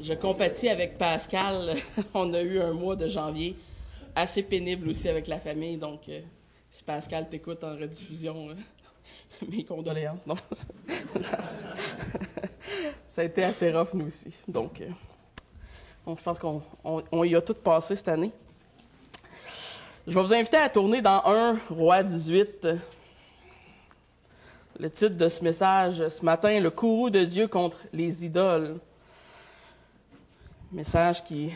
Je compatis avec Pascal. On a eu un mois de janvier assez pénible aussi avec la famille. Donc, si Pascal t'écoute en rediffusion, mes condoléances. Non, ça a été assez rough, nous aussi. Donc, je pense qu'on y a tout passé cette année. Je vais vous inviter à tourner dans 1 Rois 18. Le titre de ce message ce matin, « Le courroux de Dieu contre les idoles ». Message qui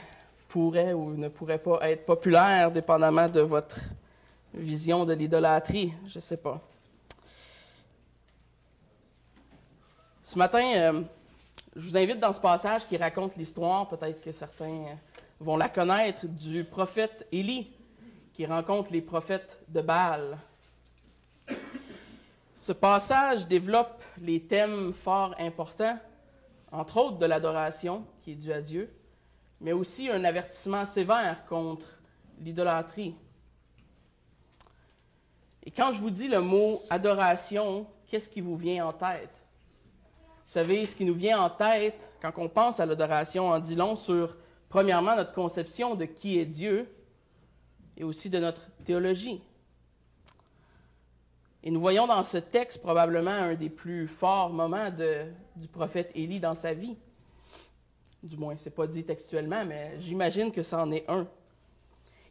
pourrait ou ne pourrait pas être populaire, dépendamment de votre vision de l'idolâtrie, je ne sais pas. Ce matin, je vous invite dans ce passage qui raconte l'histoire, peut-être que certains vont la connaître, du prophète Élie, qui rencontre les prophètes de Baal. Ce passage développe les thèmes fort importants, entre autres de l'adoration qui est due à Dieu, mais aussi un avertissement sévère contre l'idolâtrie. Et quand je vous dis le mot « adoration », qu'est-ce qui vous vient en tête? Vous savez, ce qui nous vient en tête, quand on pense à l'adoration, en dit long sur, premièrement, notre conception de qui est Dieu et aussi de notre théologie. Et nous voyons dans ce texte probablement un des plus forts moments du prophète Élie dans sa vie. Du moins, ce n'est pas dit textuellement, mais j'imagine que c'en est un.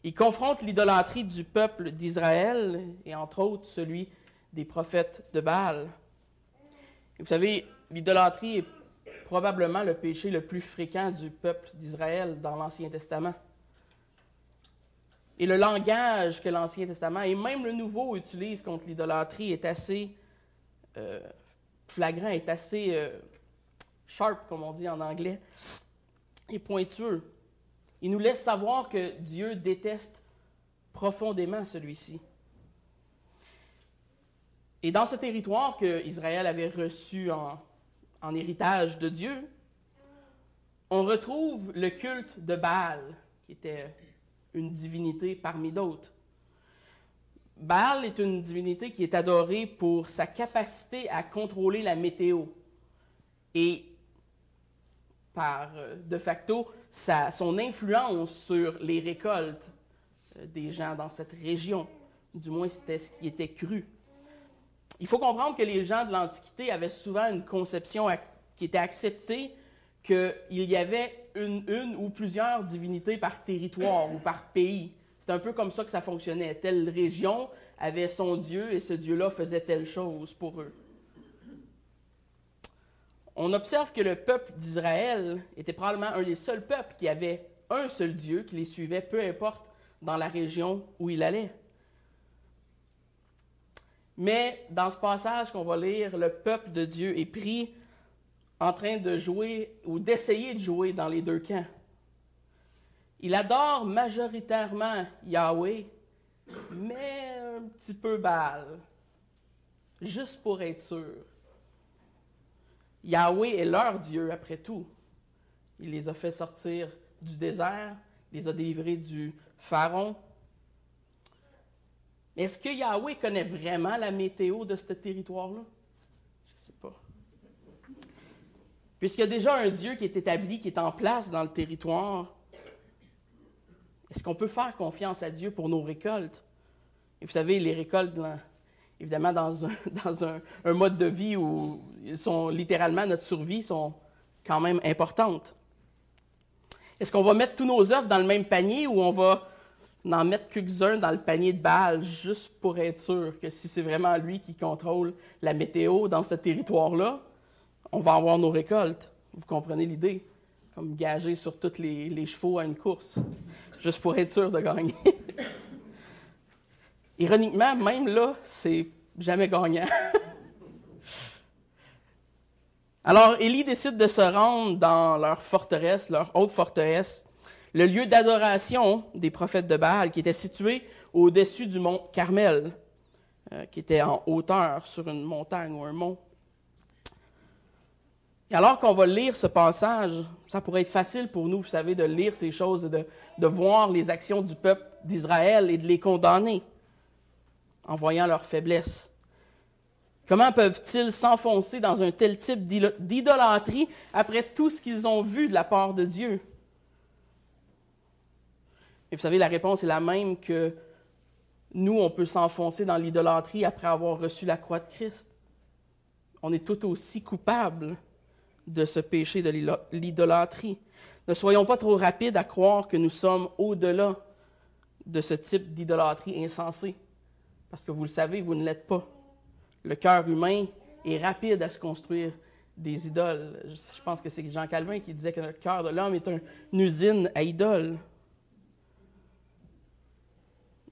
Il confronte l'idolâtrie du peuple d'Israël et entre autres celui des prophètes de Baal. Et vous savez, l'idolâtrie est probablement le péché le plus fréquent du peuple d'Israël dans l'Ancien Testament. Et le langage que l'Ancien Testament et même le Nouveau utilisent contre l'idolâtrie est assez flagrant, est assez sharp, comme on dit en anglais, et pointueux. Il nous laisse savoir que Dieu déteste profondément celui-ci. Et dans ce territoire qu'Israël avait reçu en héritage de Dieu, on retrouve le culte de Baal, qui était une divinité parmi d'autres. Baal est une divinité qui est adorée pour sa capacité à contrôler la météo et, par de facto, son influence sur les récoltes des gens dans cette région. Du moins, c'était ce qui était cru. Il faut comprendre que les gens de l'Antiquité avaient souvent une conception qui était acceptée qu'il y avait une ou plusieurs divinités par territoire ou par pays. C'est un peu comme ça que ça fonctionnait. Telle région avait son dieu et ce dieu-là faisait telle chose pour eux. On observe que le peuple d'Israël était probablement un des seuls peuples qui avait un seul dieu qui les suivait, peu importe dans la région où il allait. Mais dans ce passage qu'on va lire, le peuple de Dieu est pris en train de jouer ou d'essayer de jouer dans les deux camps. Il adore majoritairement Yahweh, mais un petit peu Baal, juste pour être sûr. Yahweh est leur Dieu, après tout. Il les a fait sortir du désert, les a délivrés du pharaon. Est-ce que Yahweh connaît vraiment la météo de ce territoire-là? Je ne sais pas. Puisqu'il y a déjà un Dieu qui est établi, qui est en place dans le territoire, est-ce qu'on peut faire confiance à Dieu pour nos récoltes? Et vous savez, les récoltes, évidemment, dans un mode de vie où ils sont littéralement notre survie, sont quand même importantes. Est-ce qu'on va mettre tous nos œufs dans le même panier ou on va n'en mettre quelques-uns dans le panier de Baal, juste pour être sûr que si c'est vraiment lui qui contrôle la météo dans ce territoire-là, on va avoir nos récoltes. Vous comprenez l'idée? Comme gager sur tous les chevaux à une course, juste pour être sûr de gagner. Ironiquement, même là, c'est jamais gagnant. Alors, Élie décide de se rendre dans leur forteresse, leur haute forteresse, le lieu d'adoration des prophètes de Baal, qui était situé au-dessus du mont Carmel, qui était en hauteur sur une montagne ou un mont. Et alors qu'on va lire ce passage, ça pourrait être facile pour nous, vous savez, de lire ces choses et de voir les actions du peuple d'Israël et de les condamner en voyant leur faiblesse. Comment peuvent-ils s'enfoncer dans un tel type d'idolâtrie après tout ce qu'ils ont vu de la part de Dieu? Et vous savez, la réponse est la même que nous, on peut s'enfoncer dans l'idolâtrie après avoir reçu la croix de Christ. On est tout aussi coupables de ce péché de l'idolâtrie. Ne soyons pas trop rapides à croire que nous sommes au-delà de ce type d'idolâtrie insensée. Parce que vous le savez, vous ne l'êtes pas. Le cœur humain est rapide à se construire des idoles. Je pense que c'est Jean Calvin qui disait que le cœur de l'homme est une usine à idoles.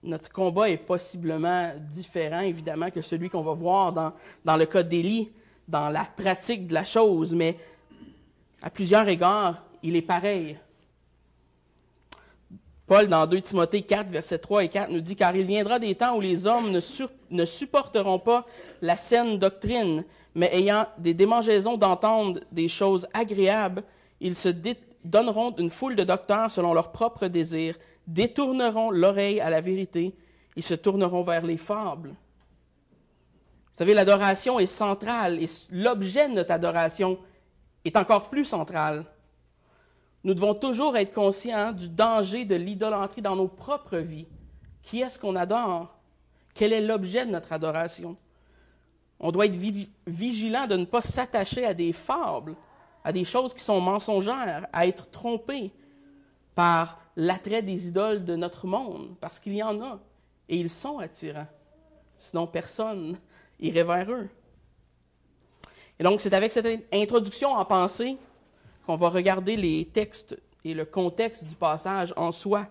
Notre combat est possiblement différent, évidemment, que celui qu'on va voir dans le cas d'Élie, dans la pratique de la chose, mais à plusieurs égards, il est pareil. Paul, dans 2 Timothée 4, versets 3 et 4, nous dit « Car il viendra des temps où les hommes ne supporteront pas la saine doctrine, mais ayant des démangeaisons d'entendre des choses agréables, ils se donneront une foule de docteurs selon leurs propres désirs, détourneront l'oreille à la vérité, ils se tourneront vers les fables. » Vous savez, l'adoration est centrale et l'objet de notre adoration est encore plus central. Nous devons toujours être conscients du danger de l'idolâtrie dans nos propres vies. Qui est-ce qu'on adore? Quel est l'objet de notre adoration? On doit être vigilant de ne pas s'attacher à des fables, à des choses qui sont mensongères, à être trompés par l'attrait des idoles de notre monde, parce qu'il y en a, et ils sont attirants. Sinon, personne irait vers eux. Et donc, c'est avec cette introduction en pensée qu'on va regarder les textes et le contexte du passage en soi.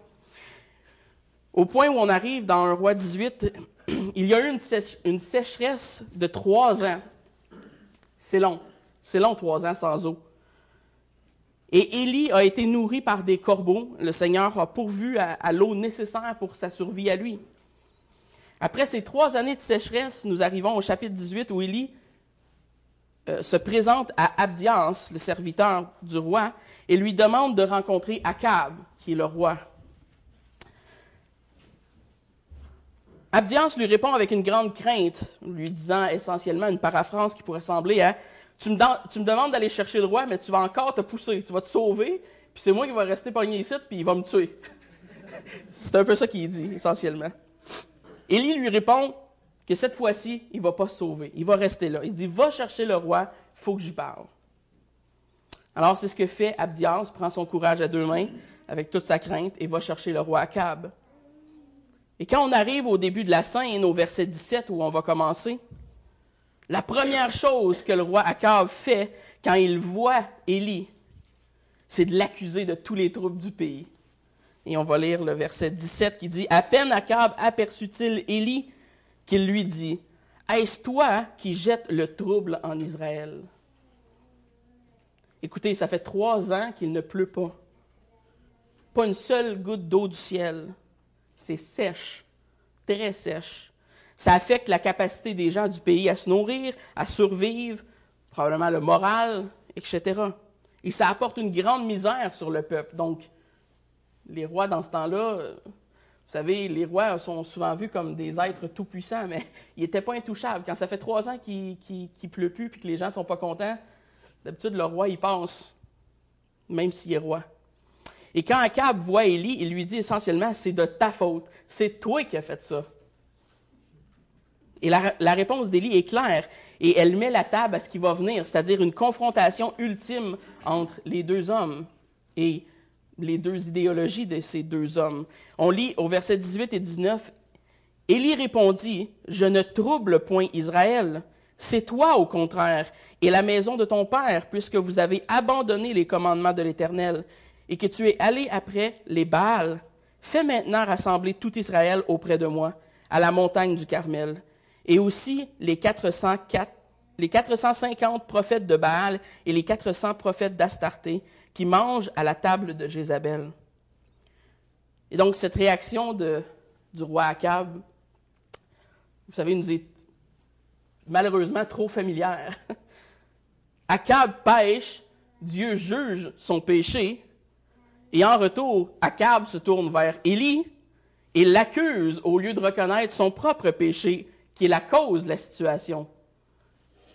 Au point où on arrive dans 1 Rois 18, il y a eu une sécheresse de 3 ans. C'est long 3 ans sans eau. Et Élie a été nourri par des corbeaux. Le Seigneur a pourvu à l'eau nécessaire pour sa survie à lui. Après ces 3 années de sécheresse, nous arrivons au chapitre 18 où Élie se présente à Abdias, le serviteur du roi, et lui demande de rencontrer Achab, qui est le roi. Abdias lui répond avec une grande crainte, lui disant essentiellement une paraphrase qui pourrait sembler à « Tu me demandes d'aller chercher le roi, mais tu vas encore te pousser, tu vas te sauver, puis c'est moi qui vais rester pogné ici, puis il va me tuer. » C'est un peu ça qu'il dit, essentiellement. Élie lui répond que cette fois-ci, il ne va pas se sauver. Il va rester là. Il dit « Va chercher le roi, il faut que j'y parle. » Alors, c'est ce que fait Abdias, prend son courage à 2 mains, avec toute sa crainte, et va chercher le roi Achab. Et quand on arrive au début de la scène, au verset 17, où on va commencer, la première chose que le roi Achab fait quand il voit Élie, c'est de l'accuser de tous les troubles du pays. Et on va lire le verset 17 qui dit « À peine Achab aperçut-il Élie, qu'il lui dit, « Est-ce toi qui jettes le trouble en Israël? » Écoutez, ça fait 3 ans qu'il ne pleut pas. Pas une seule goutte d'eau du ciel. C'est sèche, très sèche. Ça affecte la capacité des gens du pays à se nourrir, à survivre, probablement le moral, etc. Et ça apporte une grande misère sur le peuple. Donc, les rois dans ce temps-là... Vous savez, les rois sont souvent vus comme des êtres tout-puissants, mais ils n'étaient pas intouchables. Quand ça fait 3 ans qu'il pleut plus et que les gens ne sont pas contents, d'habitude, le roi, il passe, même s'il est roi. Et quand Achab voit Élie, il lui dit essentiellement « C'est de ta faute, c'est toi qui as fait ça. » Et la réponse d'Élie est claire, et elle met la table à ce qui va venir, c'est-à-dire une confrontation ultime entre les 2 hommes et les 2 idéologies de ces 2 hommes. On lit au verset 18 et 19, « Élie répondit, « Je ne trouble point Israël, c'est toi au contraire, et la maison de ton père, puisque vous avez abandonné les commandements de l'Éternel, et que tu es allé après les Baals. Fais maintenant rassembler tout Israël auprès de moi, à la montagne du Carmel, et aussi les 450 prophètes de Baal et les 400 prophètes d'Astarté, qui mange à la table de Jézabel. » Et donc, cette réaction du roi Achab, vous savez, nous est malheureusement trop familière. Achab pêche, Dieu juge son péché, et en retour, Achab se tourne vers Élie et l'accuse au lieu de reconnaître son propre péché, qui est la cause de la situation.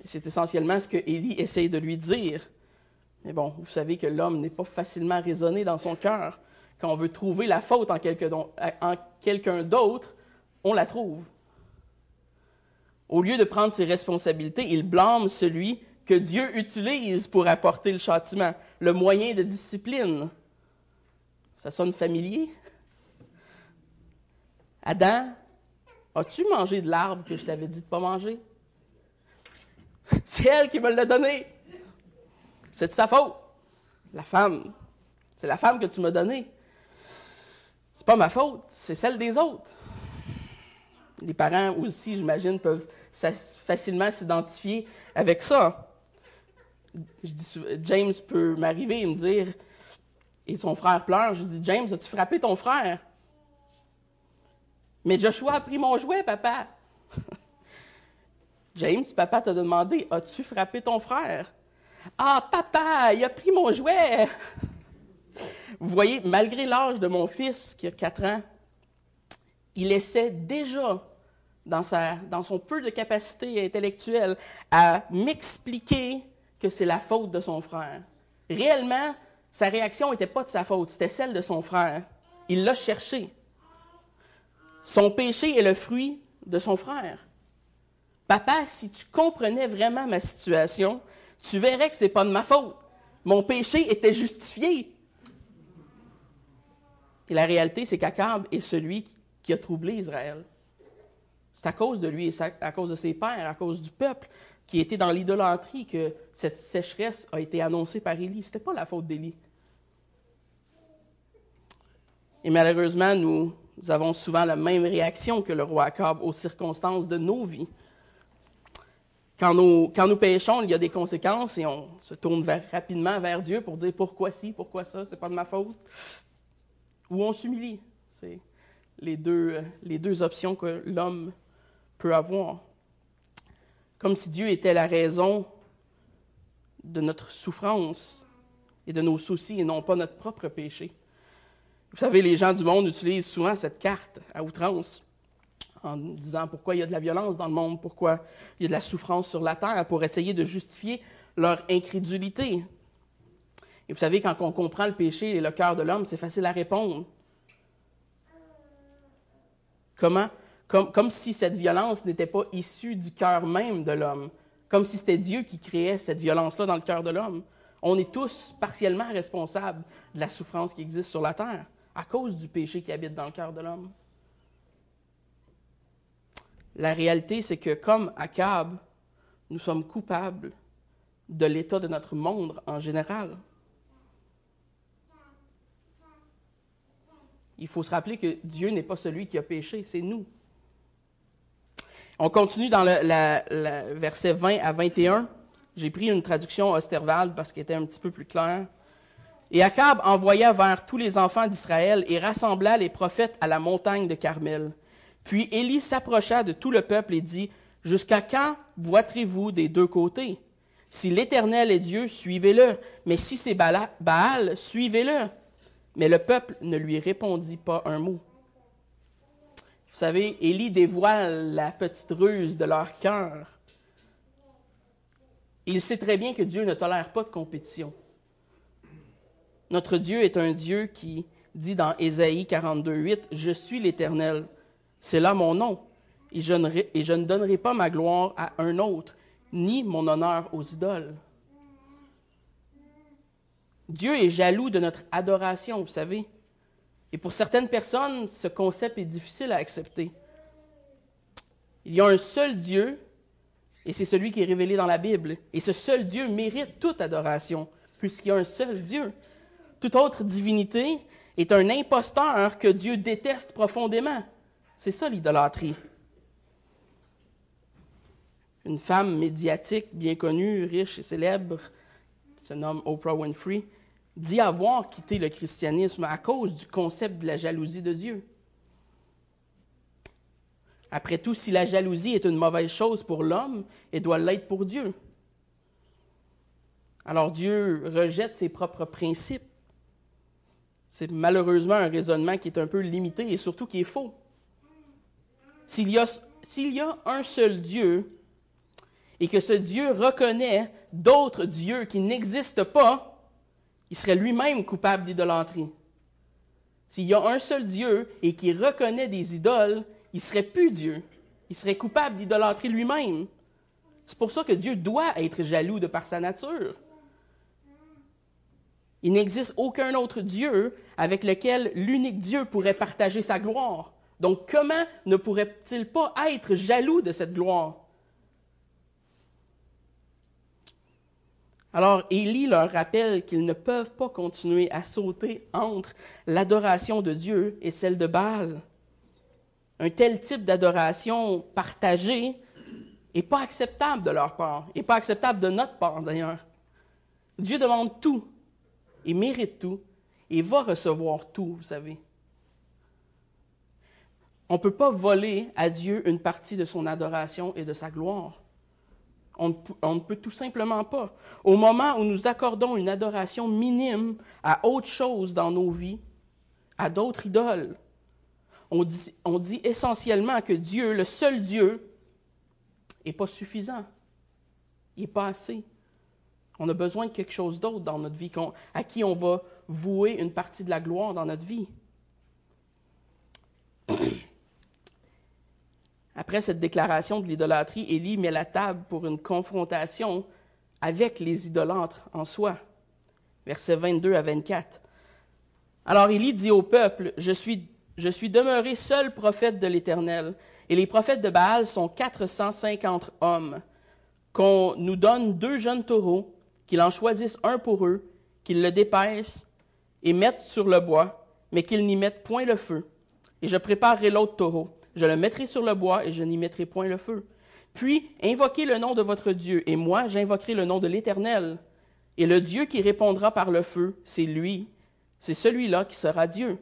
C'est essentiellement ce que Élie essaye de lui dire. Mais bon, vous savez que l'homme n'est pas facilement raisonné dans son cœur. Quand on veut trouver la faute en quelqu'un d'autre, on la trouve. Au lieu de prendre ses responsabilités, il blâme celui que Dieu utilise pour apporter le châtiment, le moyen de discipline. Ça sonne familier? Adam, as-tu mangé de l'arbre que je t'avais dit de ne pas manger? C'est elle qui me l'a donné. C'est de sa faute. La femme. C'est la femme que tu m'as donnée. C'est pas ma faute, c'est celle des autres. Les parents aussi, j'imagine, peuvent facilement s'identifier avec ça. Je dis, James peut m'arriver et me dire, et son frère pleure, je dis, James, as-tu frappé ton frère? Mais Joshua a pris mon jouet, papa. James, papa t'a demandé, as-tu frappé ton frère? Ah, papa, il a pris mon jouet! Vous voyez, malgré l'âge de mon fils, qui a 4 ans, il essaie déjà, dans son peu de capacité intellectuelle, à m'expliquer que c'est la faute de son frère. Réellement, sa réaction n'était pas de sa faute, c'était celle de son frère. Il l'a cherché. Son péché est le fruit de son frère. Papa, si tu comprenais vraiment ma situation, tu verrais que ce n'est pas de ma faute. Mon péché était justifié. Et la réalité, c'est qu'Achab est celui qui a troublé Israël. C'est à cause de lui, et à cause de ses pères, à cause du peuple qui était dans l'idolâtrie que cette sécheresse a été annoncée par Élie. Ce n'était pas la faute d'Élie. Et malheureusement, nous avons souvent la même réaction que le roi Achab aux circonstances de nos vies. Quand nous péchons, il y a des conséquences et on se tourne rapidement vers Dieu pour dire « Pourquoi ci, pourquoi ça, c'est pas de ma faute ?» Ou on s'humilie. C'est les deux options que l'homme peut avoir. Comme si Dieu était la raison de notre souffrance et de nos soucis et non pas notre propre péché. Vous savez, les gens du monde utilisent souvent cette carte à outrance en disant pourquoi il y a de la violence dans le monde, pourquoi il y a de la souffrance sur la terre, pour essayer de justifier leur incrédulité. Et vous savez, quand on comprend le péché et le cœur de l'homme, c'est facile à répondre. Comme si cette violence n'était pas issue du cœur même de l'homme, comme si c'était Dieu qui créait cette violence-là dans le cœur de l'homme. On est tous partiellement responsables de la souffrance qui existe sur la terre à cause du péché qui habite dans le cœur de l'homme. La réalité, c'est que comme Achab, nous sommes coupables de l'état de notre monde en général. Il faut se rappeler que Dieu n'est pas celui qui a péché, c'est nous. On continue dans le verset 20 à 21. J'ai pris une traduction Osterwald parce qu'elle était un petit peu plus claire. « Et Achab envoya vers tous les enfants d'Israël et rassembla les prophètes à la montagne de Carmel. Puis Élie s'approcha de tout le peuple et dit, « Jusqu'à quand boiterez-vous des deux côtés? Si l'Éternel est Dieu, suivez-le, mais si c'est Baal, suivez-le. » Mais le peuple ne lui répondit pas un mot. Vous savez, Élie dévoile la petite ruse de leur cœur. Il sait très bien que Dieu ne tolère pas de compétition. Notre Dieu est un Dieu qui dit dans Ésaïe 42:8, « Je suis l'Éternel, c'est là mon nom, et je ne donnerai pas ma gloire à un autre, ni mon honneur aux idoles. » Dieu est jaloux de notre adoration, vous savez. Et pour certaines personnes, ce concept est difficile à accepter. Il y a un seul Dieu, et c'est celui qui est révélé dans la Bible. Et ce seul Dieu mérite toute adoration, puisqu'il y a un seul Dieu. Toute autre divinité est un imposteur que Dieu déteste profondément. C'est ça l'idolâtrie. Une femme médiatique, bien connue, riche et célèbre, se nomme Oprah Winfrey, dit avoir quitté le christianisme à cause du concept de la jalousie de Dieu. Après tout, si la jalousie est une mauvaise chose pour l'homme, elle doit l'être pour Dieu. Alors Dieu rejette ses propres principes. C'est malheureusement un raisonnement qui est un peu limité et surtout qui est faux. S'il y a un seul Dieu, et que ce Dieu reconnaît d'autres dieux qui n'existent pas, il serait lui-même coupable d'idolâtrie. S'il y a un seul Dieu et qu'il reconnaît des idoles, il ne serait plus Dieu. Il serait coupable d'idolâtrie lui-même. C'est pour ça que Dieu doit être jaloux de par sa nature. Il n'existe aucun autre Dieu avec lequel l'unique Dieu pourrait partager sa gloire. Donc, comment ne pourrait-il pas être jaloux de cette gloire? Alors, Élie leur rappelle qu'ils ne peuvent pas continuer à sauter entre l'adoration de Dieu et celle de Baal. Un tel type d'adoration partagée n'est pas acceptable de leur part, n'est pas acceptable de notre part d'ailleurs. Dieu demande tout. Il mérite tout et va recevoir tout, vous savez. On ne peut pas voler à Dieu une partie de son adoration et de sa gloire. On ne peut tout simplement pas. Au moment où nous accordons une adoration minime à autre chose dans nos vies, à d'autres idoles, on dit essentiellement que Dieu, le seul Dieu, n'est pas suffisant. Il n'est pas assez. On a besoin de quelque chose d'autre dans notre vie, à qui on va vouer une partie de la gloire dans notre vie. Après cette déclaration de l'idolâtrie, Élie met la table pour une confrontation avec les idolâtres en soi. Versets 22 à 24. Alors Élie dit au peuple, « Je suis demeuré seul prophète de l'Éternel, et les prophètes de Baal sont 450 hommes. Qu'on nous donne 2 jeunes taureaux, qu'ils en choisissent un pour eux, qu'ils le dépècent et mettent sur le bois, mais qu'ils n'y mettent point le feu. Et je préparerai l'autre taureau. Je le mettrai sur le bois et je n'y mettrai point le feu. Puis invoquez le nom de votre Dieu, et moi j'invoquerai le nom de l'Éternel. Et le Dieu qui répondra par le feu, c'est lui, c'est celui-là qui sera Dieu. »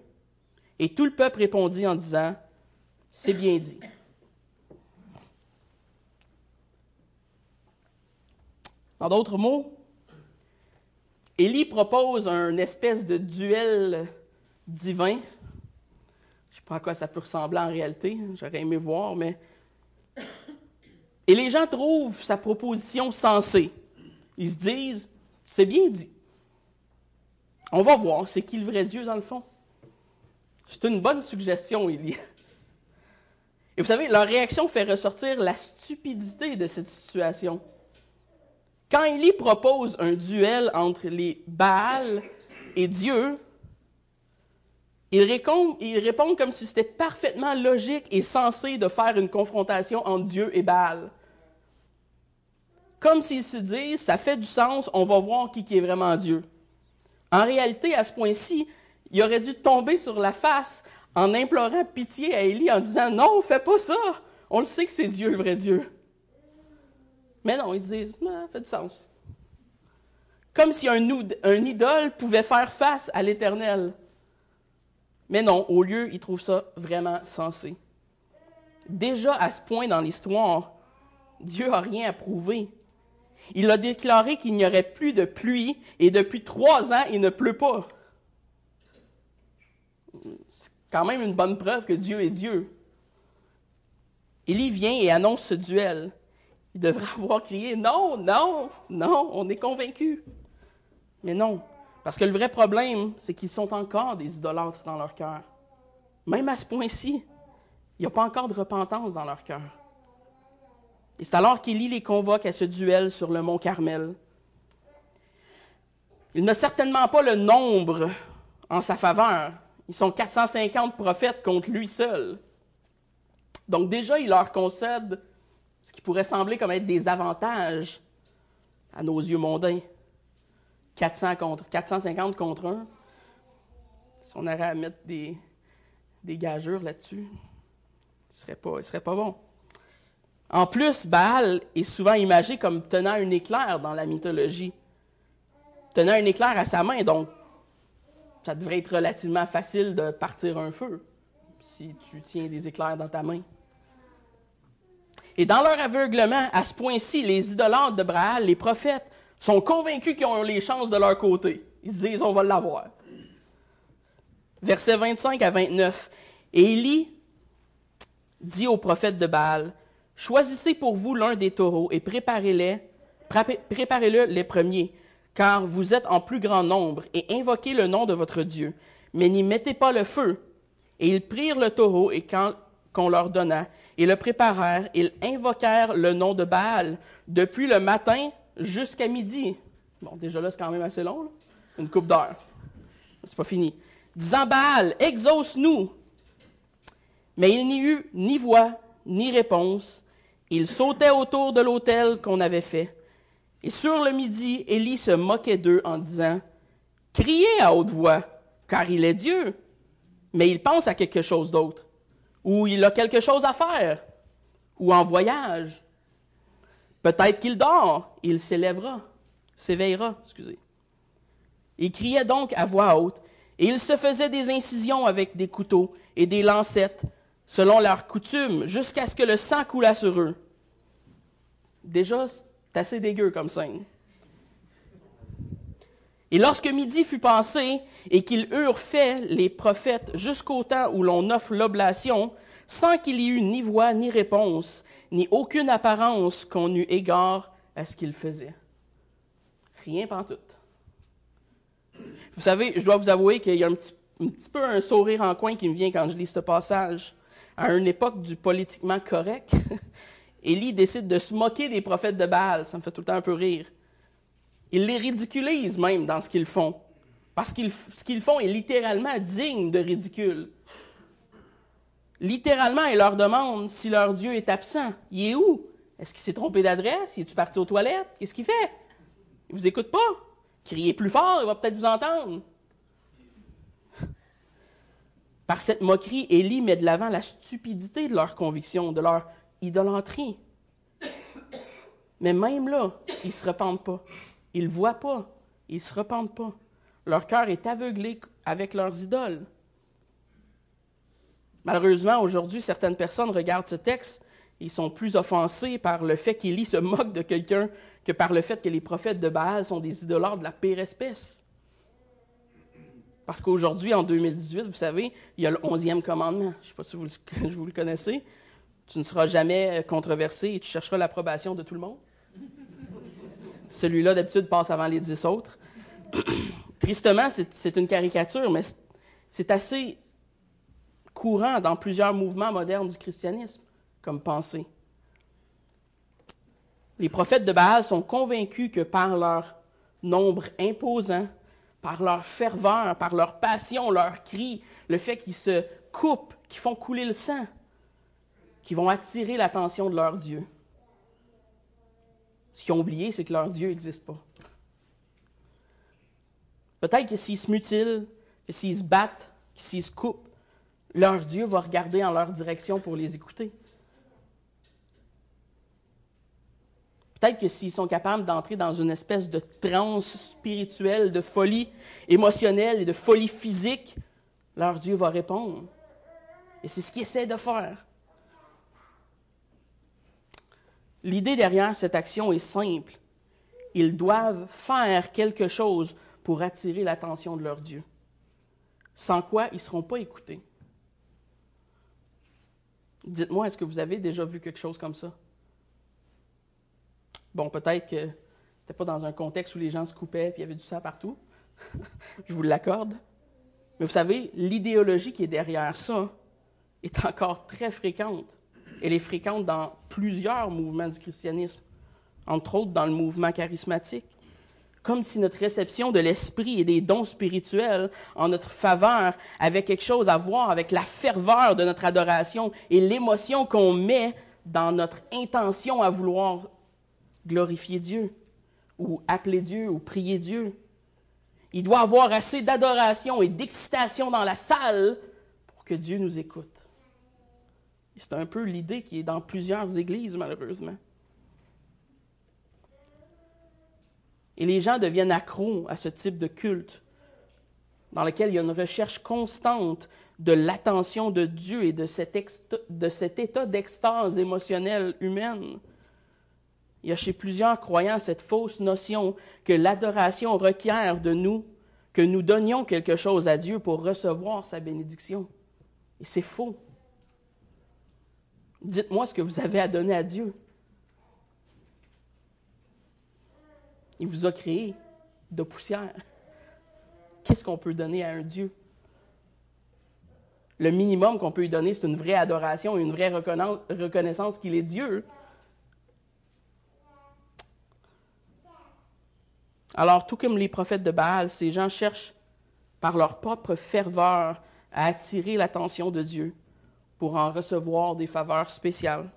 Et tout le peuple répondit en disant, « C'est bien dit. » En d'autres mots, Élie propose une espèce de duel divin. Je ne sais pas à quoi ça peut ressembler en réalité, j'aurais aimé voir, mais... Et les gens trouvent sa proposition sensée. Ils se disent, c'est bien dit. On va voir, c'est qui le vrai Dieu dans le fond? C'est une bonne suggestion, Élie. Et vous savez, leur réaction fait ressortir la stupidité de cette situation. Quand Élie propose un duel entre les Baals et Dieu, il répond comme si c'était parfaitement logique et sensé de faire une confrontation entre Dieu et Baal. Comme s'ils se disent, ça fait du sens, on va voir qui est vraiment Dieu. En réalité, à ce point-ci, il aurait dû tomber sur la face en implorant pitié à Élie en disant « Non, fais pas ça, on le sait que c'est Dieu, le vrai Dieu. » Mais non, ils se disent, ça fait du sens. Comme si un idole pouvait faire face à l'Éternel. Mais non, au lieu, ils trouvent ça vraiment sensé. Déjà à ce point dans l'histoire, Dieu n'a rien à prouver. Il a déclaré qu'il n'y aurait plus de pluie, et depuis 3 ans, il ne pleut pas. C'est quand même une bonne preuve que Dieu est Dieu. Élie vient et annonce ce duel. Il devrait avoir crié « Non, non, non, on est convaincus ». Mais non, parce que le vrai problème, c'est qu'ils sont encore des idolâtres dans leur cœur. Même à ce point-ci, il n'y a pas encore de repentance dans leur cœur. Et c'est alors qu'Élie les convoque à ce duel sur le mont Carmel. Il n'a certainement pas le nombre en sa faveur. Ils sont 450 prophètes contre lui seul. Donc déjà, il leur concède ce qui pourrait sembler comme être des avantages à nos yeux mondains. 450 contre 1. Si on avait à mettre des gageures là-dessus, ce serait pas bon. En plus, Baal est souvent imagé comme tenant un éclair dans la mythologie. Tenant un éclair à sa main, donc ça devrait être relativement facile de partir un feu si tu tiens des éclairs dans ta main. Et dans leur aveuglement, à ce point-ci, les idolâtres de Baal, les prophètes, sont convaincus qu'ils ont les chances de leur côté. Ils se disent, on va l'avoir. Versets 25 à 29. Élie dit aux prophètes de Baal, « Choisissez pour vous l'un des taureaux et préparez-le les premiers, car vous êtes en plus grand nombre, et invoquez le nom de votre Dieu, mais n'y mettez pas le feu. Et ils prirent le taureau et qu'on leur donna, et le préparèrent, ils invoquèrent le nom de Baal, depuis le matin jusqu'à midi. Bon, déjà là, c'est quand même assez long, là. Une coupe d'heure. C'est pas fini. Disant Baal, exauce-nous. Mais il n'y eut ni voix, ni réponse. Ils sautaient autour de l'autel qu'on avait fait. Et sur le midi, Élie se moquait d'eux en disant, « Criez à haute voix, car il est Dieu. » Mais il pense à quelque chose d'autre, ou il a quelque chose à faire, ou en voyage. Peut-être qu'il dort, il s'éveillera. Il criait donc à voix haute, et il se faisait des incisions avec des couteaux et des lancettes, selon leur coutume, jusqu'à ce que le sang coulât sur eux. Déjà, c'est assez dégueu comme scène. Et lorsque midi fut passé et qu'ils eurent fait les prophètes jusqu'au temps où l'on offre l'oblation, sans qu'il y eût ni voix, ni réponse, ni aucune apparence qu'on eût égard à ce qu'ils faisaient. Rien pantoute. Vous savez, je dois vous avouer qu'il y a un petit peu un sourire en coin qui me vient quand je lis ce passage. À une époque du politiquement correct, Élie décide de se moquer des prophètes de Baal. Ça me fait tout le temps un peu rire. Il les ridiculise même dans ce qu'ils font. Parce que ce qu'ils font est littéralement digne de ridicule. Littéralement, il leur demande si leur Dieu est absent. Il est où? Est-ce qu'il s'est trompé d'adresse? Il est-tu parti aux toilettes? Qu'est-ce qu'il fait? Il ne vous écoute pas. Criez plus fort, il va peut-être vous entendre. Par cette moquerie, Élie met de l'avant la stupidité de leurs convictions, de leur idolâtrie. Mais même là, ils ne se repentent pas. Ils ne voient pas. Ils ne se repentent pas. Leur cœur est aveuglé avec leurs idoles. Malheureusement, aujourd'hui, certaines personnes regardent ce texte et sont plus offensées par le fait qu'Élie se moque de quelqu'un que par le fait que les prophètes de Baal sont des idolâtres de la pire espèce. Parce qu'aujourd'hui, en 2018, vous savez, il y a le 11e commandement. Je ne sais pas si vous le connaissez. Tu ne seras jamais controversé et tu chercheras l'approbation de tout le monde. Celui-là, d'habitude, passe avant les 10 autres. Tristement, c'est une caricature, mais c'est assez courant dans plusieurs mouvements modernes du christianisme, comme pensée. Les prophètes de Baal sont convaincus que par leur nombre imposant, par leur ferveur, par leur passion, leur cri, le fait qu'ils se coupent, qu'ils font couler le sang, qui vont attirer l'attention de leur Dieu. Ce qu'ils ont oublié, c'est que leur Dieu n'existe pas. Peut-être que s'ils se mutilent, que s'ils se battent, que s'ils se coupent, leur Dieu va regarder en leur direction pour les écouter. Peut-être que s'ils sont capables d'entrer dans une espèce de transe spirituelle, de folie émotionnelle et de folie physique, leur Dieu va répondre. Et c'est ce qu'ils essaient de faire. L'idée derrière cette action est simple. Ils doivent faire quelque chose pour attirer l'attention de leur Dieu. Sans quoi, ils ne seront pas écoutés. Dites-moi, est-ce que vous avez déjà vu quelque chose comme ça? Bon, peut-être que c'était pas dans un contexte où les gens se coupaient et il y avait du sang partout. Je vous l'accorde. Mais vous savez, l'idéologie qui est derrière ça est encore très fréquente. Elle est fréquente dans plusieurs mouvements du christianisme, entre autres dans le mouvement charismatique. Comme si notre réception de l'esprit et des dons spirituels en notre faveur avait quelque chose à voir avec la ferveur de notre adoration et l'émotion qu'on met dans notre intention à vouloir glorifier Dieu, ou appeler Dieu, ou prier Dieu. Il doit y avoir assez d'adoration et d'excitation dans la salle pour que Dieu nous écoute. C'est un peu l'idée qui est dans plusieurs églises, malheureusement. Et les gens deviennent accros à ce type de culte, dans lequel il y a une recherche constante de l'attention de Dieu et de cet état d'extase émotionnelle humaine. Il y a chez plusieurs croyants cette fausse notion que l'adoration requiert de nous, que nous donnions quelque chose à Dieu pour recevoir sa bénédiction. Et c'est faux. Dites-moi ce que vous avez à donner à Dieu. Il vous a créé de poussière. Qu'est-ce qu'on peut donner à un Dieu? Le minimum qu'on peut lui donner, c'est une vraie adoration, une vraie reconnaissance qu'il est Dieu. Alors, tout comme les prophètes de Baal, ces gens cherchent par leur propre ferveur à attirer l'attention de Dieu pour en recevoir des faveurs spéciales.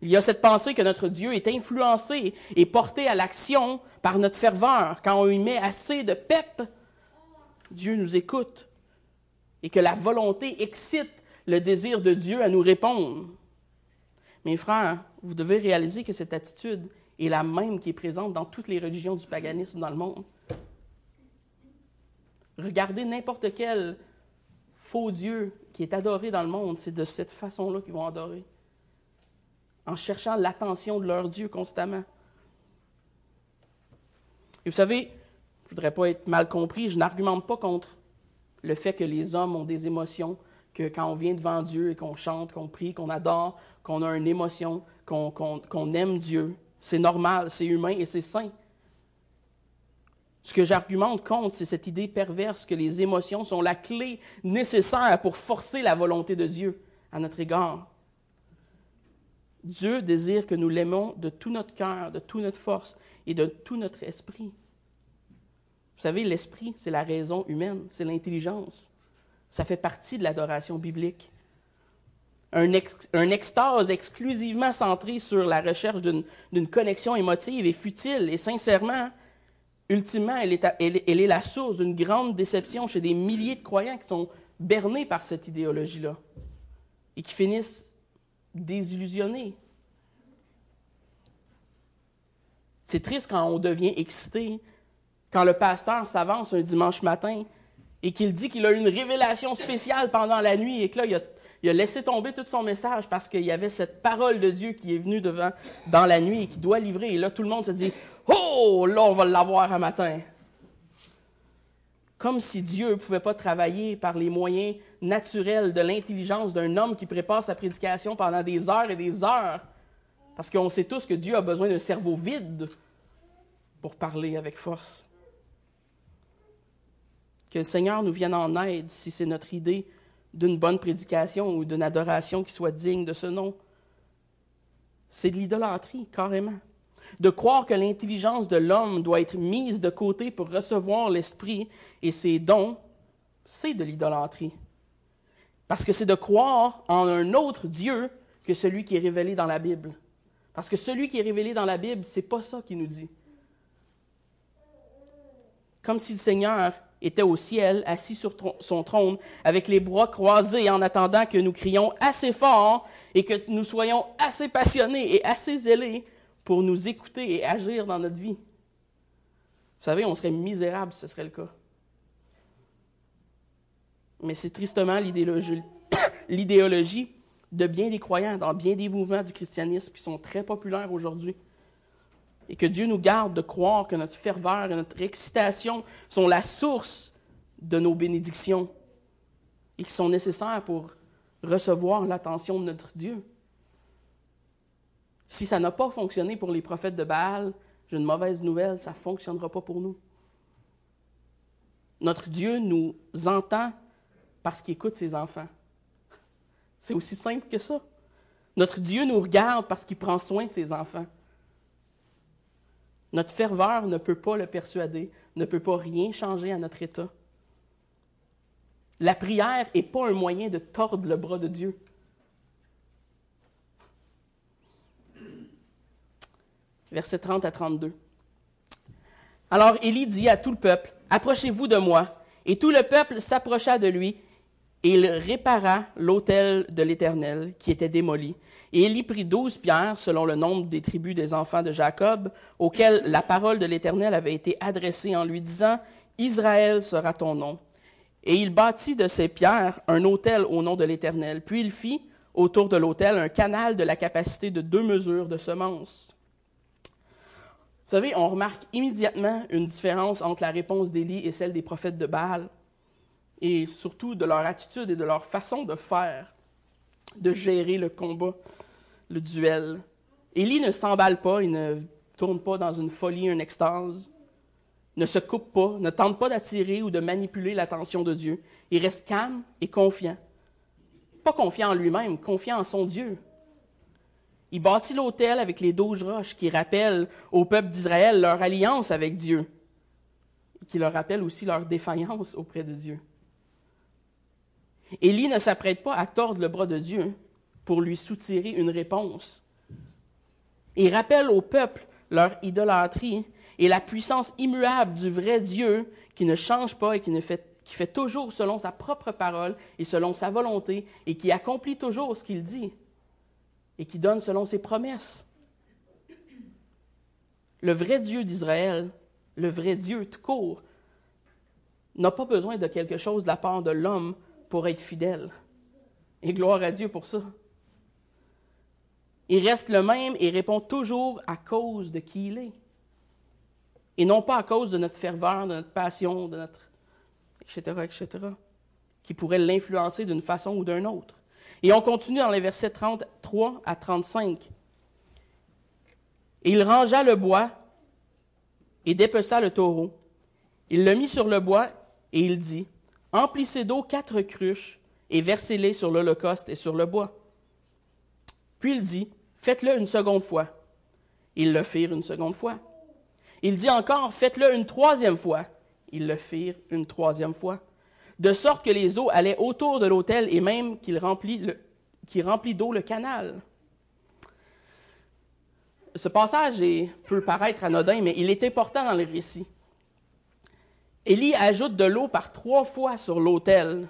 Il y a cette pensée que notre Dieu est influencé et porté à l'action par notre ferveur. Quand on lui met assez de pep, Dieu nous écoute et que la volonté excite le désir de Dieu à nous répondre. Mes frères, vous devez réaliser que cette attitude est la même qui est présente dans toutes les religions du paganisme dans le monde. Regardez n'importe quel faux Dieu qui est adoré dans le monde, c'est de cette façon-là qu'ils vont adorer, en cherchant l'attention de leur Dieu constamment. Et vous savez, je ne voudrais pas être mal compris, je n'argumente pas contre le fait que les hommes ont des émotions, que quand on vient devant Dieu et qu'on chante, qu'on prie, qu'on adore, qu'on a une émotion, qu'on aime Dieu. C'est normal, c'est humain et c'est sain. Ce que j'argumente contre, c'est cette idée perverse que les émotions sont la clé nécessaire pour forcer la volonté de Dieu à notre égard. Dieu désire que nous l'aimons de tout notre cœur, de toute notre force et de tout notre esprit. Vous savez, l'esprit, c'est la raison humaine, c'est l'intelligence. Ça fait partie de l'adoration biblique. Un extase exclusivement centré sur la recherche d'une connexion émotive est futile et sincèrement, ultimement, elle est la source d'une grande déception chez des milliers de croyants qui sont bernés par cette idéologie-là et qui finissent désillusionnés. C'est triste quand on devient excité, quand le pasteur s'avance un dimanche matin et qu'il dit qu'il a eu une révélation spéciale pendant la nuit et que là, il a laissé tomber tout son message parce qu'il y avait cette parole de Dieu qui est venue devant dans la nuit et qui doit livrer. Et là, tout le monde se dit « Oh, là, on va l'avoir un matin! » Comme si Dieu ne pouvait pas travailler par les moyens naturels de l'intelligence d'un homme qui prépare sa prédication pendant des heures et des heures. Parce qu'on sait tous que Dieu a besoin d'un cerveau vide pour parler avec force. Que le Seigneur nous vienne en aide si c'est notre idée d'une bonne prédication ou d'une adoration qui soit digne de ce nom. C'est de l'idolâtrie, carrément. De croire que l'intelligence de l'homme doit être mise de côté pour recevoir l'esprit et ses dons, c'est de l'idolâtrie. Parce que c'est de croire en un autre Dieu que celui qui est révélé dans la Bible. Parce que celui qui est révélé dans la Bible, c'est pas ça qu'il nous dit. Comme si le Seigneur était au ciel, assis sur son trône, avec les bras croisés, en attendant que nous crions assez fort et que nous soyons assez passionnés et assez zélés pour nous écouter et agir dans notre vie. Vous savez, on serait misérable si ce serait le cas. Mais c'est tristement l'idéologie de bien des croyants dans bien des mouvements du christianisme qui sont très populaires aujourd'hui. Et que Dieu nous garde de croire que notre ferveur et notre excitation sont la source de nos bénédictions et qui sont nécessaires pour recevoir l'attention de notre Dieu. Si ça n'a pas fonctionné pour les prophètes de Baal, j'ai une mauvaise nouvelle, ça ne fonctionnera pas pour nous. Notre Dieu nous entend parce qu'il écoute ses enfants. C'est aussi simple que ça. Notre Dieu nous regarde parce qu'il prend soin de ses enfants. Notre ferveur ne peut pas le persuader, ne peut pas rien changer à notre état. La prière n'est pas un moyen de tordre le bras de Dieu. Versets 30 à 32. Alors Élie dit à tout le peuple, « Approchez-vous de moi. » Et tout le peuple s'approcha de lui, et il répara l'autel de l'Éternel qui était démoli. Et Élie prit 12 pierres, selon le nombre des tribus des enfants de Jacob, auxquelles la parole de l'Éternel avait été adressée en lui disant, « Israël sera ton nom. » Et il bâtit de ces pierres un autel au nom de l'Éternel. Puis il fit, autour de l'autel, un canal de la capacité de 2 mesures de semences. Vous savez, on remarque immédiatement une différence entre la réponse d'Élie et celle des prophètes de Baal, et surtout de leur attitude et de leur façon de faire. de gérer le combat, le duel. Élie ne s'emballe pas, il ne tourne pas dans une folie, une extase, ne se coupe pas, ne tente pas d'attirer ou de manipuler l'attention de Dieu. Il reste calme et confiant. Pas confiant en lui-même, confiant en son Dieu. Il bâtit l'autel avec les 12 roches qui rappellent au peuple d'Israël leur alliance avec Dieu, et qui leur rappelle aussi leur défaillance auprès de Dieu. Élie ne s'apprête pas à tordre le bras de Dieu pour lui soutirer une réponse. Il rappelle au peuple leur idolâtrie et la puissance immuable du vrai Dieu qui ne change pas et qui fait toujours selon sa propre parole et selon sa volonté et qui accomplit toujours ce qu'il dit et qui donne selon ses promesses. Le vrai Dieu d'Israël, le vrai Dieu tout court, n'a pas besoin de quelque chose de la part de l'homme pour être fidèle. Et gloire à Dieu pour ça. Il reste le même et répond toujours à cause de qui il est. Et non pas à cause de notre ferveur, de notre passion, de notre... etc., etc., qui pourrait l'influencer d'une façon ou d'une autre. Et on continue dans les versets 33 à 35. « Et il rangea le bois et dépeça le taureau. Il le mit sur le bois et il dit, « Emplissez d'eau 4 cruches et versez-les sur l'holocauste et sur le bois. » Puis il dit, « Faites-le une seconde fois. » Ils le firent une seconde fois. Il dit encore, « Faites-le une 3e fois. » Ils le firent une 3e fois. De sorte que les eaux allaient autour de l'autel et même qu'il remplit d'eau le canal. Ce passage peut paraître anodin, mais il est important dans le récit. Élie ajoute de l'eau par 3 fois sur l'autel,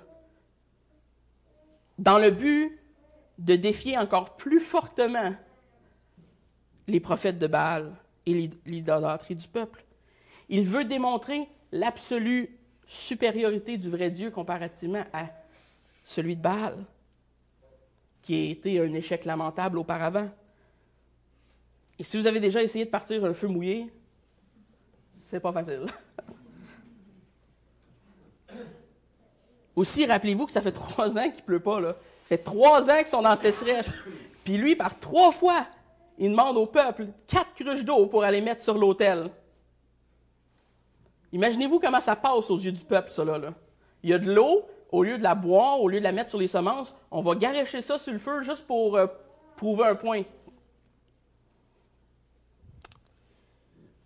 dans le but de défier encore plus fortement les prophètes de Baal et l'idolâtrie du peuple. Il veut démontrer l'absolue supériorité du vrai Dieu comparativement à celui de Baal, qui a été un échec lamentable auparavant. Et si vous avez déjà essayé de partir un feu mouillé, c'est pas facile. Aussi, rappelez-vous que ça fait 3 ans qu'il ne pleut pas, là. Ça fait 3 ans qu'ils sont dans la sécheresse. Puis lui, par 3 fois, il demande au peuple 4 cruches d'eau pour aller mettre sur l'autel. Imaginez-vous comment ça passe aux yeux du peuple, ça, là. Il y a de l'eau, au lieu de la boire, au lieu de la mettre sur les semences, on va garocher ça sur le feu juste pour prouver un point.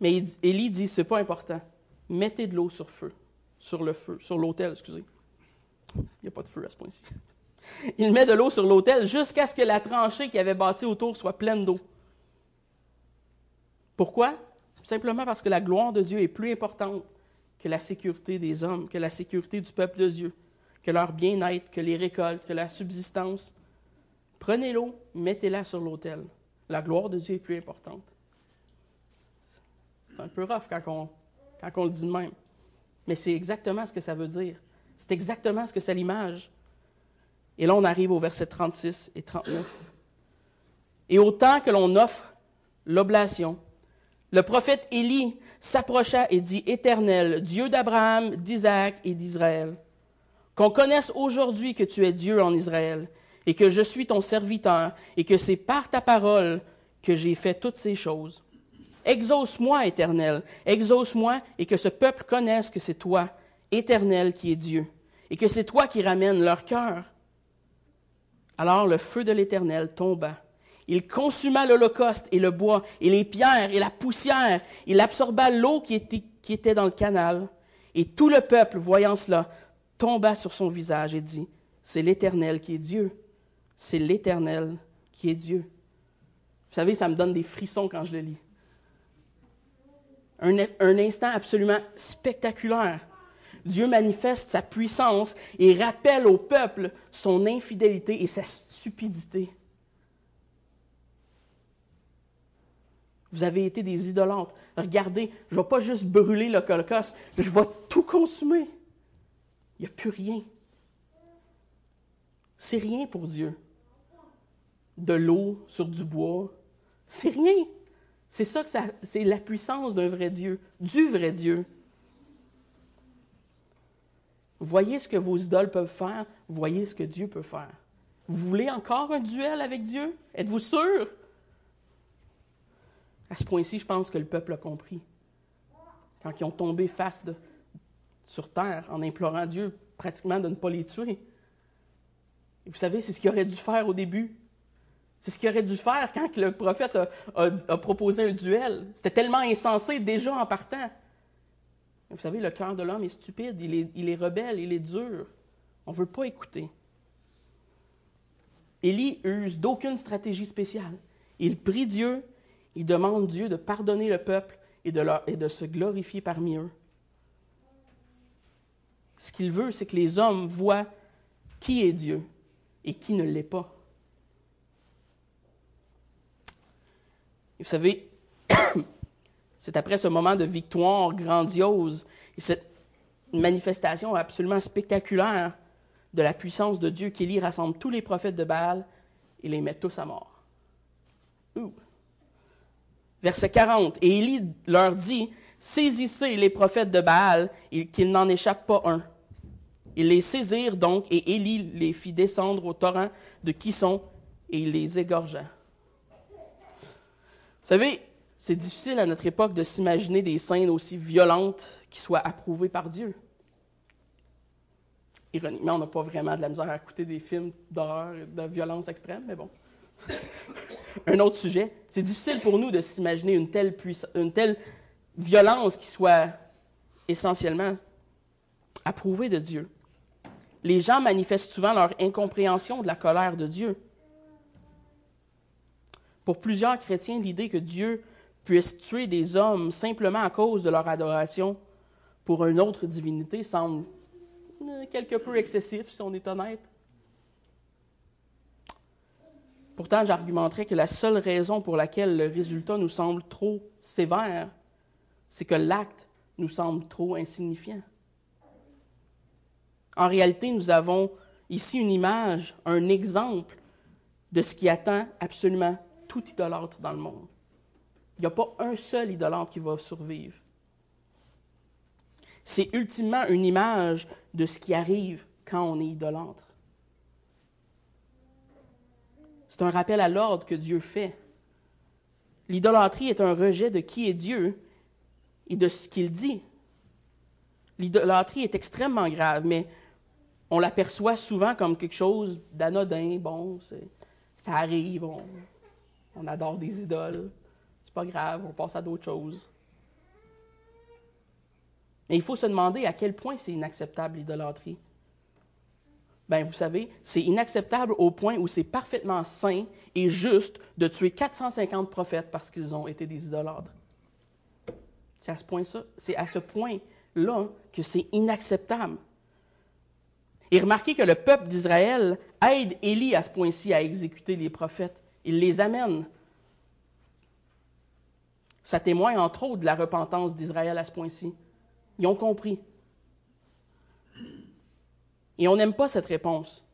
Mais Élie dit, c'est pas important. Mettez de l'eau sur l'autel, excusez. Il n'y a pas de feu à ce point-ci. Il met de l'eau sur l'autel jusqu'à ce que la tranchée qu'il avait bâtie autour soit pleine d'eau. Pourquoi? Simplement parce que la gloire de Dieu est plus importante que la sécurité des hommes, que la sécurité du peuple de Dieu, que leur bien-être, que les récoltes, que la subsistance. Prenez l'eau, mettez-la sur l'autel. La gloire de Dieu est plus importante. C'est un peu rough quand on le dit de même. Mais c'est exactement ce que ça veut dire. C'est exactement ce que c'est l'image. Et là, on arrive aux versets 36 et 39. « Et autant que l'on offre l'oblation, le prophète Élie s'approcha et dit, « Éternel, Dieu d'Abraham, d'Isaac et d'Israël, qu'on connaisse aujourd'hui que tu es Dieu en Israël, et que je suis ton serviteur, et que c'est par ta parole que j'ai fait toutes ces choses. Exauce-moi, Éternel, exauce-moi, et que ce peuple connaisse que c'est toi, Éternel, qui es Dieu, et que c'est toi qui ramènes leur cœur. » Alors le feu de l'Éternel tomba. Il consuma l'holocauste et le bois, et les pierres et la poussière. Il absorba l'eau qui était dans le canal. Et tout le peuple, voyant cela, tomba sur son visage et dit, « C'est l'Éternel qui est Dieu. C'est l'Éternel qui est Dieu. » Vous savez, ça me donne des frissons quand je le lis. Un instant absolument spectaculaire. Dieu manifeste sa puissance et rappelle au peuple son infidélité et sa stupidité. Vous avez été des idolâtres. Regardez, je ne vais pas juste brûler le holocauste, je vais tout consumer. Il n'y a plus rien. C'est rien pour Dieu. De l'eau sur du bois, c'est rien. C'est ça que c'est la puissance d'un vrai Dieu, du vrai Dieu. Voyez ce que vos idoles peuvent faire, voyez ce que Dieu peut faire. Vous voulez encore un duel avec Dieu? Êtes-vous sûr? À ce point-ci, je pense que le peuple a compris. Quand ils ont tombé sur terre en implorant Dieu pratiquement de ne pas les tuer. Et vous savez, c'est ce qu'il aurait dû faire au début. C'est ce qu'il aurait dû faire quand le prophète a proposé un duel. C'était tellement insensé déjà en partant. Vous savez, le cœur de l'homme est stupide, il est rebelle, il est dur. On ne veut pas écouter. Élie use d'aucune stratégie spéciale. Il prie Dieu, il demande Dieu de pardonner le peuple et de se glorifier parmi eux. Ce qu'il veut, c'est que les hommes voient qui est Dieu et qui ne l'est pas. Et vous savez, c'est après ce moment de victoire grandiose et cette manifestation absolument spectaculaire de la puissance de Dieu qu'Élie rassemble tous les prophètes de Baal et les met tous à mort. Ouh. Verset 40, et Élie leur dit, « Saisissez les prophètes de Baal, et qu'il n'en échappe pas un. » Ils les saisirent donc, et Élie les fit descendre au torrent de Kisson, et il les égorgea. Vous savez, c'est difficile à notre époque de s'imaginer des scènes aussi violentes qui soient approuvées par Dieu. Ironiquement, on n'a pas vraiment de la misère à écouter des films d'horreur et de violence extrême, mais bon. Un autre sujet. C'est difficile pour nous de s'imaginer une telle violence qui soit essentiellement approuvée de Dieu. Les gens manifestent souvent leur incompréhension de la colère de Dieu. Pour plusieurs chrétiens, l'idée que Dieu puisse tuer des hommes simplement à cause de leur adoration pour une autre divinité semble quelque peu excessif, si on est honnête. Pourtant, j'argumenterais que la seule raison pour laquelle le résultat nous semble trop sévère, c'est que l'acte nous semble trop insignifiant. En réalité, nous avons ici une image, un exemple de ce qui attend absolument tout idolâtre dans le monde. Il n'y a pas un seul idolâtre qui va survivre. C'est ultimement une image de ce qui arrive quand on est idolâtre. C'est un rappel à l'ordre que Dieu fait. L'idolâtrie est un rejet de qui est Dieu et de ce qu'il dit. L'idolâtrie est extrêmement grave, mais on l'aperçoit souvent comme quelque chose d'anodin. Bon, ça arrive, on adore des idoles, c'est pas grave, on passe à d'autres choses. Mais il faut se demander à quel point c'est inacceptable l'idolâtrie. Bien, vous savez, c'est inacceptable au point où c'est parfaitement sain et juste de tuer 450 prophètes parce qu'ils ont été des idolâtres. C'est à ce point-là que c'est inacceptable. Et remarquez que le peuple d'Israël aide Élie à ce point-ci à exécuter les prophètes. Il les amène. Ça témoigne entre autres de la repentance d'Israël à ce point-ci. Ils ont compris. Et on n'aime pas cette réponse.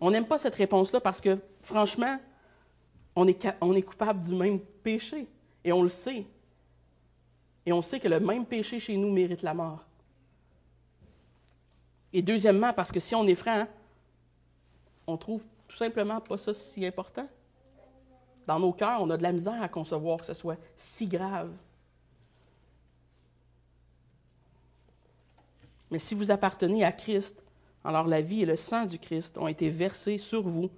On n'aime pas cette réponse-là parce que, franchement, on est coupable du même péché. Et on le sait. Et on sait que le même péché chez nous mérite la mort. Et deuxièmement, parce que si on est franc, on trouve tout simplement pas ça si important. Dans nos cœurs, on a de la misère à concevoir que ce soit si grave. Mais si vous appartenez à Christ, alors la vie et le sang du Christ ont été versés sur vous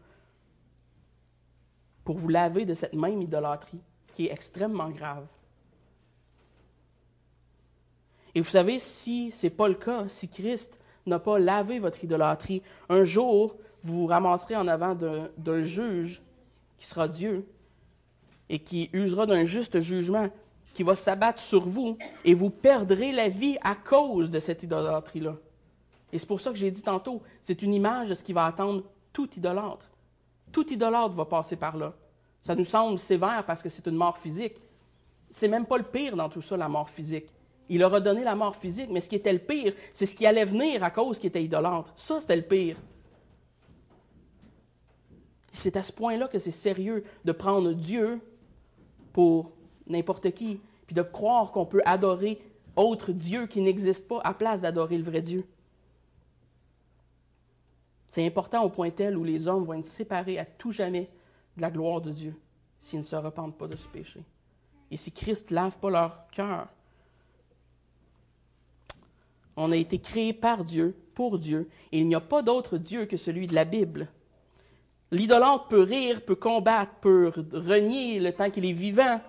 pour vous laver de cette même idolâtrie qui est extrêmement grave. Et vous savez, si ce n'est pas le cas, si Christ n'a pas lavé votre idolâtrie, un jour, vous vous ramasserez en avant d'un juge qui sera Dieu et qui usera d'un juste jugement qui va s'abattre sur vous et vous perdrez la vie à cause de cette idolâtrie-là. Et c'est pour ça que j'ai dit tantôt, c'est une image de ce qui va attendre tout idolâtre. Tout idolâtre va passer par là. Ça nous semble sévère parce que c'est une mort physique. C'est même pas le pire dans tout ça, la mort physique. Il leur a donné la mort physique, mais ce qui était le pire, c'est ce qui allait venir à cause qu'il était idolâtre. Ça, c'était le pire. C'est à ce point-là que c'est sérieux de prendre Dieu pour n'importe qui, puis de croire qu'on peut adorer autre Dieu qui n'existe pas à place d'adorer le vrai Dieu. C'est important au point tel où les hommes vont être séparés à tout jamais de la gloire de Dieu s'ils ne se repentent pas de ce péché. Et si Christ ne lave pas leur cœur, on a été créés par Dieu, pour Dieu, et il n'y a pas d'autre Dieu que celui de la Bible. L'idolâtre peut rire, peut combattre, peut renier le temps qu'il est vivant,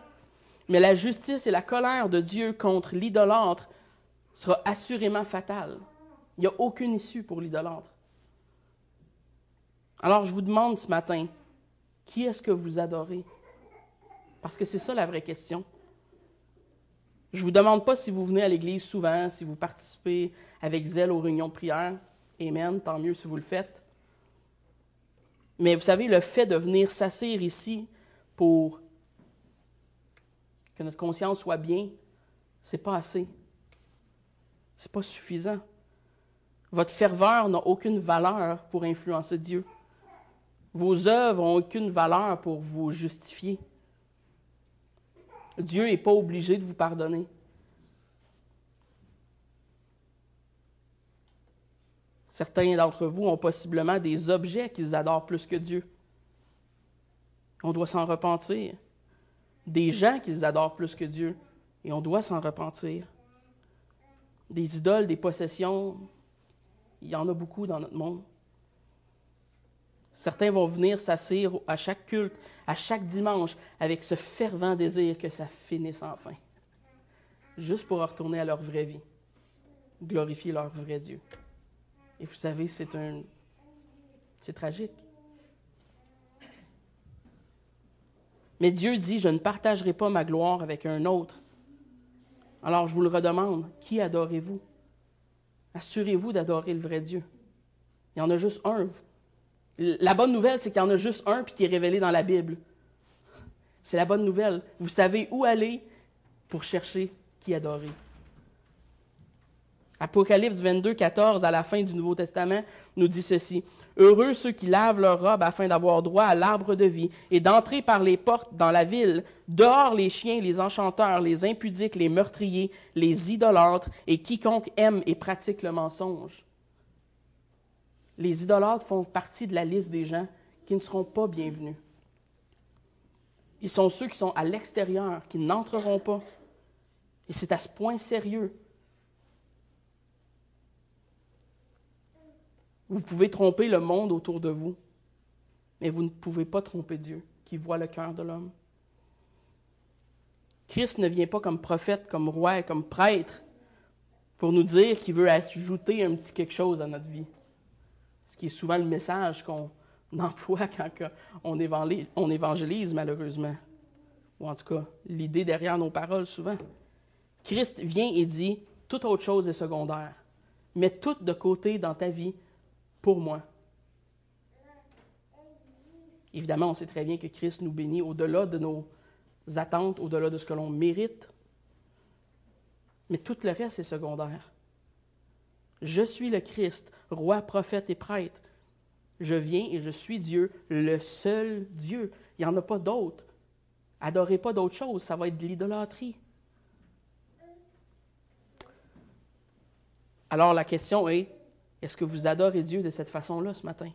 mais la justice et la colère de Dieu contre l'idolâtre sera assurément fatale. Il n'y a aucune issue pour l'idolâtre. Alors, je vous demande ce matin, qui est-ce que vous adorez? Parce que c'est ça la vraie question. Je ne vous demande pas si vous venez à l'Église souvent, si vous participez avec zèle aux réunions de prière. Amen, tant mieux si vous le faites. Mais vous savez, le fait de venir s'asseoir ici pour que notre conscience soit bien, ce n'est pas assez. Ce n'est pas suffisant. Votre ferveur n'a aucune valeur pour influencer Dieu. Vos œuvres n'ont aucune valeur pour vous justifier. Dieu n'est pas obligé de vous pardonner. Certains d'entre vous ont possiblement des objets qu'ils adorent plus que Dieu. On doit s'en repentir. Des gens qu'ils adorent plus que Dieu. Et on doit s'en repentir. Des idoles, des possessions, il y en a beaucoup dans notre monde. Certains vont venir s'asseoir à chaque culte, à chaque dimanche, avec ce fervent désir que ça finisse enfin. Juste pour retourner à leur vraie vie, glorifier leur vrai Dieu. Et vous savez, c'est tragique. Mais Dieu dit, je ne partagerai pas ma gloire avec un autre. Alors je vous le redemande, qui adorez-vous? Assurez-vous d'adorer le vrai Dieu. Il y en a juste un, vous. La bonne nouvelle, c'est qu'il y en a juste un puis qui est révélé dans la Bible. C'est la bonne nouvelle. Vous savez où aller pour chercher qui adorer. Apocalypse 22, 14, à la fin du Nouveau Testament, nous dit ceci. « Heureux ceux qui lavent leurs robes afin d'avoir droit à l'arbre de vie et d'entrer par les portes dans la ville. Dehors les chiens, les enchanteurs, les impudiques, les meurtriers, les idolâtres et quiconque aime et pratique le mensonge. » Les idolâtres font partie de la liste des gens qui ne seront pas bienvenus. Ils sont ceux qui sont à l'extérieur, qui n'entreront pas. Et c'est à ce point sérieux. Vous pouvez tromper le monde autour de vous, mais vous ne pouvez pas tromper Dieu, qui voit le cœur de l'homme. Christ ne vient pas comme prophète, comme roi, comme prêtre, pour nous dire qu'il veut ajouter un petit quelque chose à notre vie. Ce qui est souvent le message qu'on emploie quand on évangélise, malheureusement. Ou en tout cas, l'idée derrière nos paroles, souvent. Christ vient et dit, toute autre chose est secondaire. Mets tout de côté dans ta vie pour moi. Évidemment, on sait très bien que Christ nous bénit au-delà de nos attentes, au-delà de ce que l'on mérite. Mais tout le reste est secondaire. Je suis le Christ, roi, prophète et prêtre. Je viens et je suis Dieu, le seul Dieu. Il n'y en a pas d'autre. Adorez pas d'autre chose, ça va être de l'idolâtrie. Alors la question est-ce que vous adorez Dieu de cette façon-là ce matin?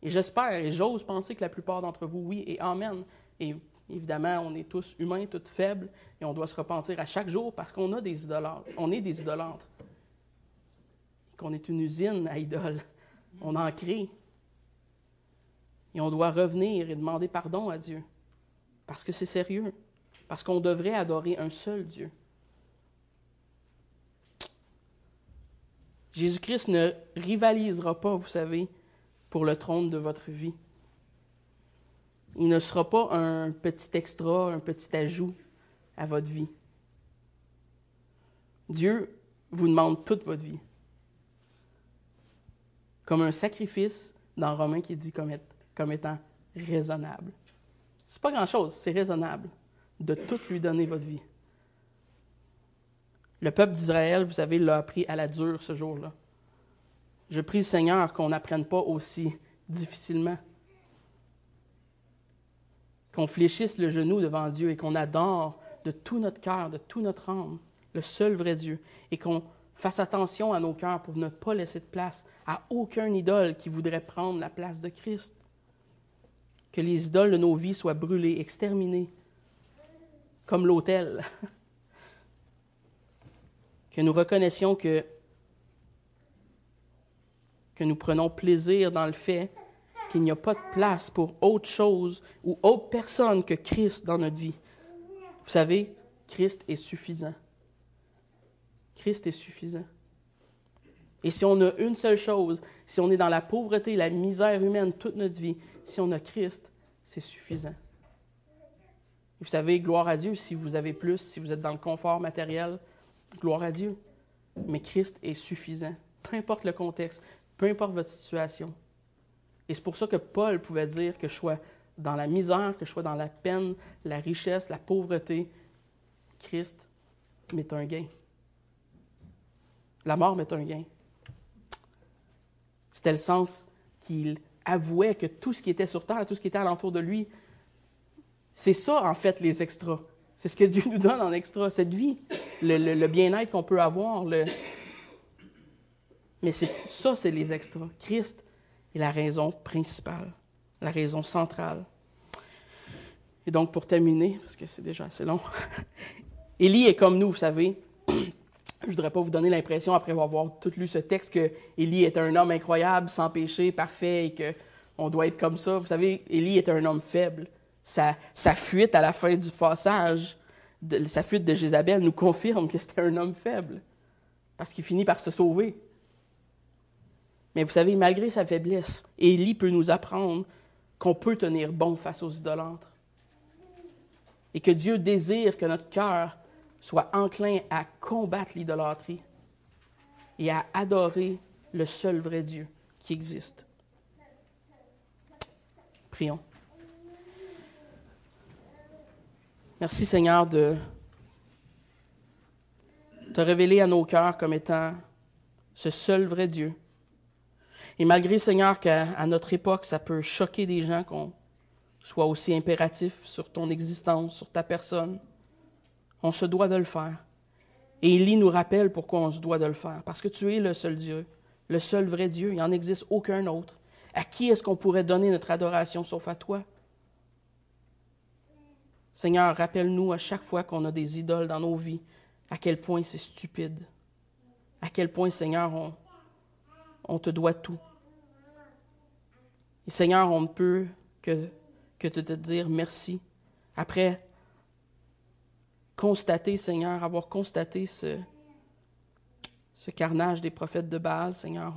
Et j'espère et j'ose penser que la plupart d'entre vous, oui et amen. Et évidemment, on est tous humains, tous faibles, et on doit se repentir à chaque jour parce qu'on a des idolâtres. On est des idolâtres. Qu'on est une usine à idoles. On en crée. Et on doit revenir et demander pardon à Dieu. Parce que c'est sérieux. Parce qu'on devrait adorer un seul Dieu. Jésus-Christ ne rivalisera pas, vous savez, pour le trône de votre vie. Il ne sera pas un petit extra, un petit ajout à votre vie. Dieu vous demande toute votre vie. Comme un sacrifice, dans Romains qui est dit comme étant raisonnable. C'est pas grand-chose, c'est raisonnable de tout lui donner votre vie. Le peuple d'Israël, vous savez, l'a appris à la dure ce jour-là. Je prie le Seigneur qu'on n'apprenne pas aussi difficilement, qu'on fléchisse le genou devant Dieu et qu'on adore de tout notre cœur, de toute notre âme, le seul vrai Dieu, et qu'on Fasse attention à nos cœurs pour ne pas laisser de place à aucune idole qui voudrait prendre la place de Christ. Que les idoles de nos vies soient brûlées, exterminées, comme l'autel. Que nous reconnaissions que nous prenons plaisir dans le fait qu'il n'y a pas de place pour autre chose ou autre personne que Christ dans notre vie. Vous savez, Christ est suffisant. Christ est suffisant. Et si on a une seule chose, si on est dans la pauvreté, la misère humaine toute notre vie, si on a Christ, c'est suffisant. Et vous savez, gloire à Dieu, si vous avez plus, si vous êtes dans le confort matériel, gloire à Dieu. Mais Christ est suffisant, peu importe le contexte, peu importe votre situation. Et c'est pour ça que Paul pouvait dire que je sois dans la misère, que je sois dans la peine, la richesse, la pauvreté, Christ m'est un gain. La mort m'est un gain. C'était le sens qu'il avouait que tout ce qui était sur terre, tout ce qui était alentour de lui, c'est ça, en fait, les extras. C'est ce que Dieu nous donne en extra, cette vie, le bien-être qu'on peut avoir. Mais ça, c'est les extras. Christ est la raison principale, la raison centrale. Et donc, pour terminer, parce que c'est déjà assez long, Élie est comme nous, vous savez. Je ne voudrais pas vous donner l'impression, après avoir tout lu ce texte, que Élie est un homme incroyable, sans péché, parfait, et qu'on doit être comme ça. Vous savez, Élie est un homme faible. Sa fuite à la fin du passage, sa fuite de Jézabel, nous confirme que c'était un homme faible, parce qu'il finit par se sauver. Mais vous savez, malgré sa faiblesse, Élie peut nous apprendre qu'on peut tenir bon face aux idolâtres, et que Dieu désire que notre cœur soit enclin à combattre l'idolâtrie et à adorer le seul vrai Dieu qui existe. Prions. Merci Seigneur de te révéler à nos cœurs comme étant ce seul vrai Dieu. Et malgré Seigneur qu'à notre époque, ça peut choquer des gens qu'on soit aussi impératif sur ton existence, sur ta personne, on se doit de le faire. Et Élie nous rappelle pourquoi on se doit de le faire. Parce que tu es le seul Dieu, le seul vrai Dieu. Il n'en existe aucun autre. À qui est-ce qu'on pourrait donner notre adoration sauf à toi? Seigneur, rappelle-nous à chaque fois qu'on a des idoles dans nos vies, à quel point c'est stupide. À quel point, Seigneur, on te doit tout. Et Seigneur, on ne peut que te dire merci. Après, constater, Seigneur, avoir constaté ce carnage des prophètes de Baal, Seigneur,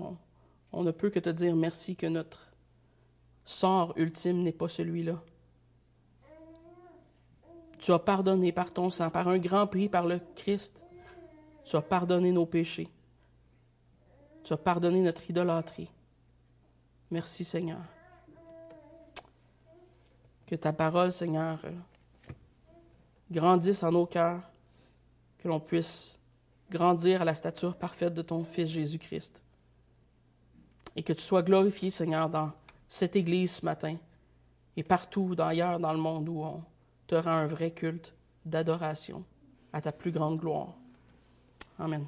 on ne peut que te dire merci que notre sort ultime n'est pas celui-là. Tu as pardonné par ton sang, par un grand prix, par le Christ. Tu as pardonné nos péchés. Tu as pardonné notre idolâtrie. Merci, Seigneur. Que ta parole, Seigneur, grandisse en nos cœurs, que l'on puisse grandir à la stature parfaite de ton Fils Jésus-Christ. Et que tu sois glorifié, Seigneur, dans cette Église ce matin et partout ailleurs dans le monde où on te rend un vrai culte d'adoration à ta plus grande gloire. Amen.